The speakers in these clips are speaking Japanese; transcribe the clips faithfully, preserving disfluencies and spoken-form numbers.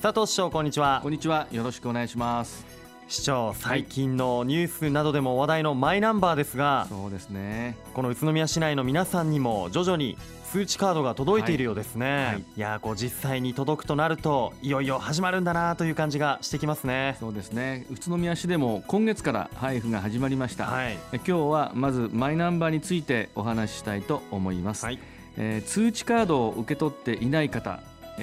佐藤市長、こんにちは。こんにちは、よろしくお願いします。市長、最近のニュースなどでも話題のマイナンバーですが、そうですね、この宇都宮市内の皆さんにも徐々に数値カードが届いているようですね、はいはい、いやこう実際に届くとなるといよいよ始まるんだなという感じがしてきますね。そうですね、宇都宮市でも今月から配布が始まりました、はい、今日はまずマイナンバーについてお話ししたいと思います、はい、えー、通知カードを受け取っていない方、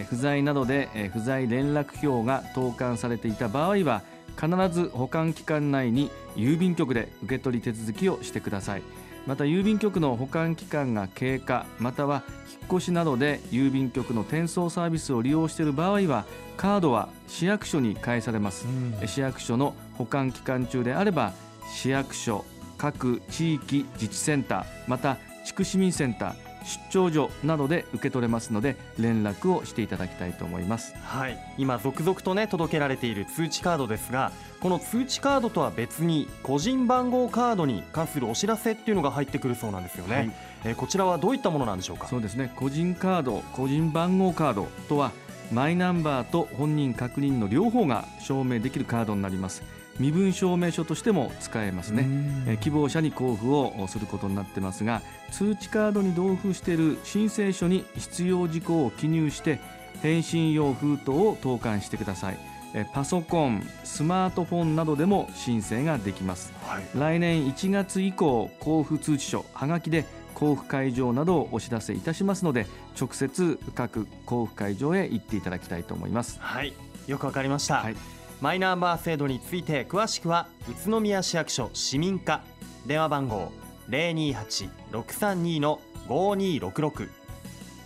不在などで不在連絡票が投函されていた場合は必ず保管期間内に郵便局で受け取り手続きをしてください。また郵便局の保管期間が経過、または引っ越しなどで郵便局の転送サービスを利用している場合はカードは市役所に返されます、うん、市役所の保管期間中であれば市役所、各地域自治センター、また地区市民センター、出張所などで受け取れますので連絡をしていただきたいと思います、はい、今続々と、ね、届けられている通知カードですが、この通知カードとは別に個人番号カードに関するお知らせっていうのが入ってくるそうなんですよね、はい、えー、こちらはどういったものなんでしょうか。そうですね、個人カード、個人番号カードとはマイナンバーと本人確認の両方が証明できるカードになります。身分証明書としても使えますね。え希望者に交付をすることになってますが、通知カードに同封している申請書に必要事項を記入して返信用封筒を投函してください。えパソコン、スマートフォンなどでも申請ができます、はい、来年いちがつ以降交付通知書、はがきで交付会場などをお知らせいたしますので、直接各交付会場へ行っていただきたいと思います、はい、よくわかりました、はい、マイナンバー制度について詳しくは宇都宮市役所市民課、電話番号 ゼロにーはち ろくさんにー ごーにーろくろく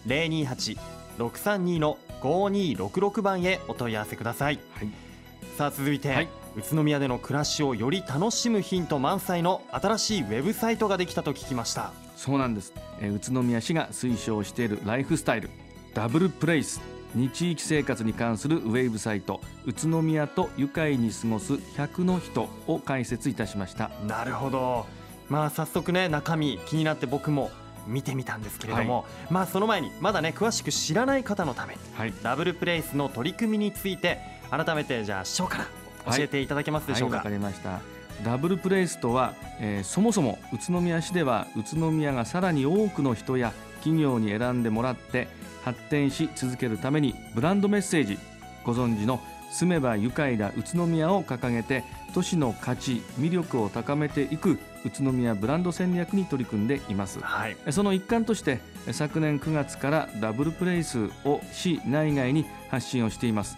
ゼロにーはち ろくさんにー ごーにーろくろく 番へお問い合わせください、はい、さあ続いて、はい、宇都宮での暮らしをより楽しむヒント満載の新しいウェブサイトができたと聞きました。そうなんです、えー、宇都宮市が推奨しているライフスタイルダブルプレイスに地域生活に関するウェブサイト、宇都宮と愉快に過ごすひゃくの人を開設いたしました。なるほど、まあ、早速ね中身気になって僕も見てみたんですけれども、はい、まあ、その前にまだね詳しく知らない方のために、はい、ダブルプレイスの取り組みについて改めてじゃあ市長から教えていただけますでしょうか。はいはい、わかりました。ダブルプレイスとは、えー、そもそも宇都宮市では宇都宮がさらに多くの人や企業に選んでもらって発展し続けるためにブランドメッセージ、ご存知の住めば愉快だ宇都宮を掲げて都市の価値魅力を高めていく宇都宮ブランド戦略に取り組んでいます、はい、その一環として昨年くがつからダブルプレイスを市内外に発信をしています。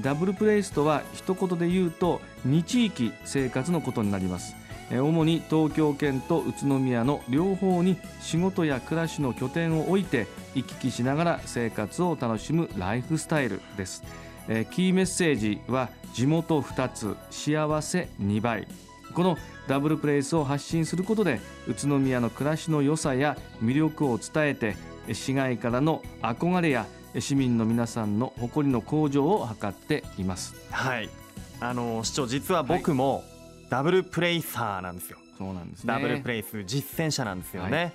ダブルプレイスとは一言で言うとに地域生活のことになります。主に東京圏と宇都宮の両方に仕事や暮らしの拠点を置いて行き来しながら生活を楽しむライフスタイルです。えキーメッセージは地元ふたつ、幸せにばい。このダブルプレイスを発信することで宇都宮の暮らしの良さや魅力を伝えて市外からの憧れや市民の皆さんの誇りの向上を図っています。はい、あの市長、実は僕も、はい、ダブルプレイサーなんですよ。そうなんですね、ダブルプレイス実践者なんですよね、はい、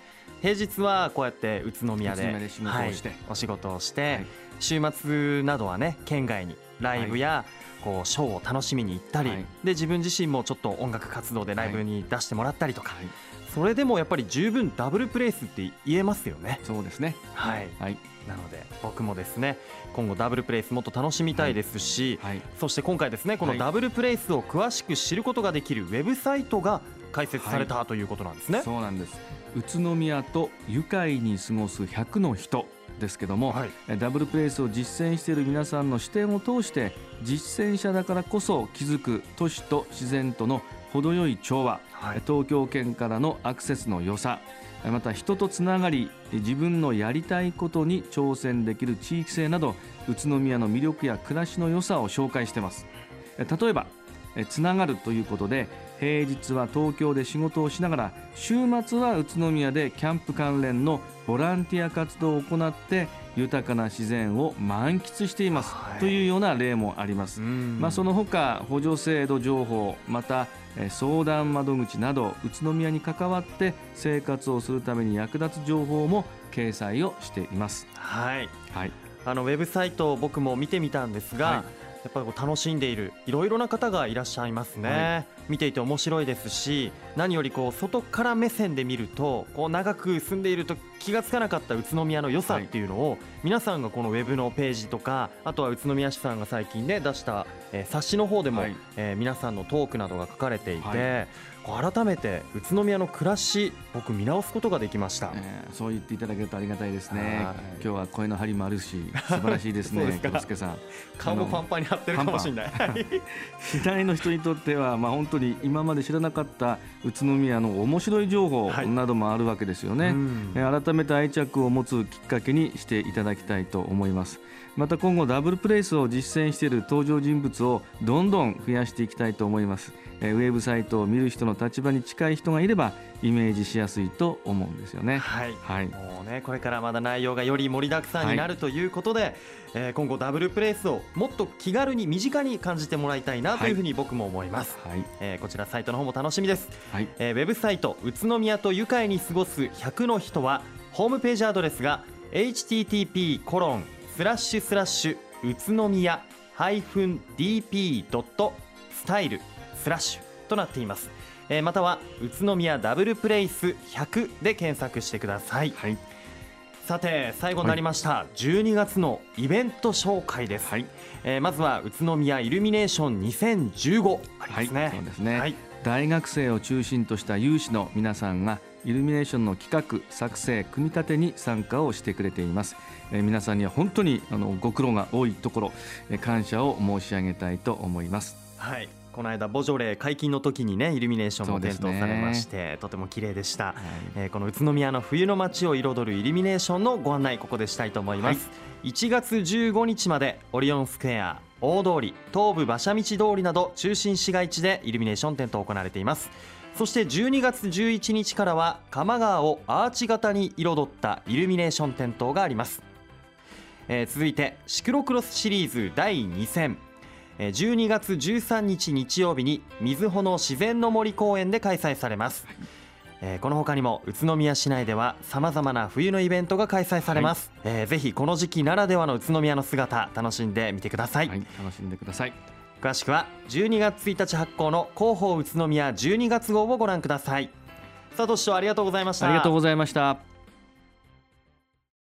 平日はこうやって宇都宮 で, 宇都宮で仕事をして、はい、お仕事をして、はい、週末などはね県外にライブやこうショーを楽しみに行ったり、はい、で自分自身もちょっと音楽活動でライブに出してもらったりとか、はい、それでもやっぱり十分ダブルプレイスって言えますよね。そうですね、はい、はい、なので僕もですね今後ダブルプレイスもっと楽しみたいですし、はいはい、そして今回ですねこのダブルプレイスを詳しく知ることができるウェブサイトが開設された、はい、ということなんですね。そうなんです、宇都宮と愉快に過ごすひゃくの人ですけども、はい、ダブルプレイスを実践している皆さんの視点を通して実践者だからこそ気づく都市と自然との程よい調和、はい、東京圏からのアクセスの良さ、また人とつながり自分のやりたいことに挑戦できる地域性など宇都宮の魅力や暮らしの良さを紹介しています。例えばつながるということで平日は東京で仕事をしながら週末は宇都宮でキャンプ関連のボランティア活動を行って豊かな自然を満喫しています、はい、というような例もあります、まあ、その他補助制度情報、また相談窓口など宇都宮に関わって生活をするために役立つ情報も掲載をしています。はい、はい、あのウェブサイトを僕も見てみたんですが、はい、やっぱり楽しんでいるいろいろな方がいらっしゃいますね、はい、見ていて面白いですし、何よりこう外から目線で見るとこう長く住んでいると気がつかなかった宇都宮の良さっていうのを、はい、皆さんがこのウェブのページとか、あとは宇都宮市さんが最近ね出した、えー、冊子の方でも、はい、えー、皆さんのトークなどが書かれていて、はい、こう改めて宇都宮の暮らし僕見直すことができました、えー、そう言っていただけるとありがたいですね。今日は声の張りもあるし素晴らしいですね。黒助さん顔もパンパンに張ってるかもしれない市内の人にとっては、まあ、本当に今まで知らなかった宇都宮の面白い情報などもあるわけですよね、はい、えー、改めて愛着を持つきっかけにしていただきたいと思います。また今後ダブルプレイスを実践している登場人物をどんどん増やしていきたいと思います。えー、ウェブサイトを見る人の立場に近い人がいればイメージしやすいと思うんですよね。はい、はい、もうねこれからまだ内容がより盛りだくさんになるということで、はい、えー、今後ダブルプレイスをもっと気軽に身近に感じてもらいたいなというふうに僕も思います、はい、えー、こちらサイトの方も楽しみです、はい、えー、ウェブサイト宇都宮と愉快に過ごすひゃくの人はホームページアドレスが エイチティーティーピーコロンスラッシュスラッシュ 宇都宮 -dp.style となっています。えー、または宇都宮ダブルプレイスひゃくで検索してください、はい、さて最後になりました、はい、じゅうにがつのイベント紹介です、はい、えー、まずは宇都宮イルミネーションにせんじゅうごありますね、はい、そうですね、はい、大学生を中心とした有志の皆さんがイルミネーションの企画作成組み立てに参加をしてくれています。えー、皆さんには本当にあのご苦労が多いところ、えー、感謝を申し上げたいと思います。はい、この間ボジョレー解禁の時にねイルミネーションも点灯されまして、ね、とても綺麗でした、はい、えー、この宇都宮の冬の街を彩るイルミネーションのご案内ここでしたいと思います、はい、いちがつじゅうごにちまでオリオンスクエア、大通り、東部馬車道通りなど中心市街地でイルミネーション点灯行われています。そしてじゅうにがつじゅういちにちからは多摩川をアーチ型に彩ったイルミネーション点灯があります。えー、続いてシクロクロスシリーズだいに戦、じゅうにがつじゅうさんにち日曜日に瑞穂の自然の森公園で開催されます。えー、この他にも宇都宮市内ではさまざまな冬のイベントが開催されます、はい、えー、ぜひこの時期ならではの宇都宮の姿楽しんでみてください、はい、楽しんでください。詳しくはじゅうにがつついたち発行の広報宇都宮じゅうにがつごうをご覧ください。佐藤市長ありがとうございました。ありがとうございました。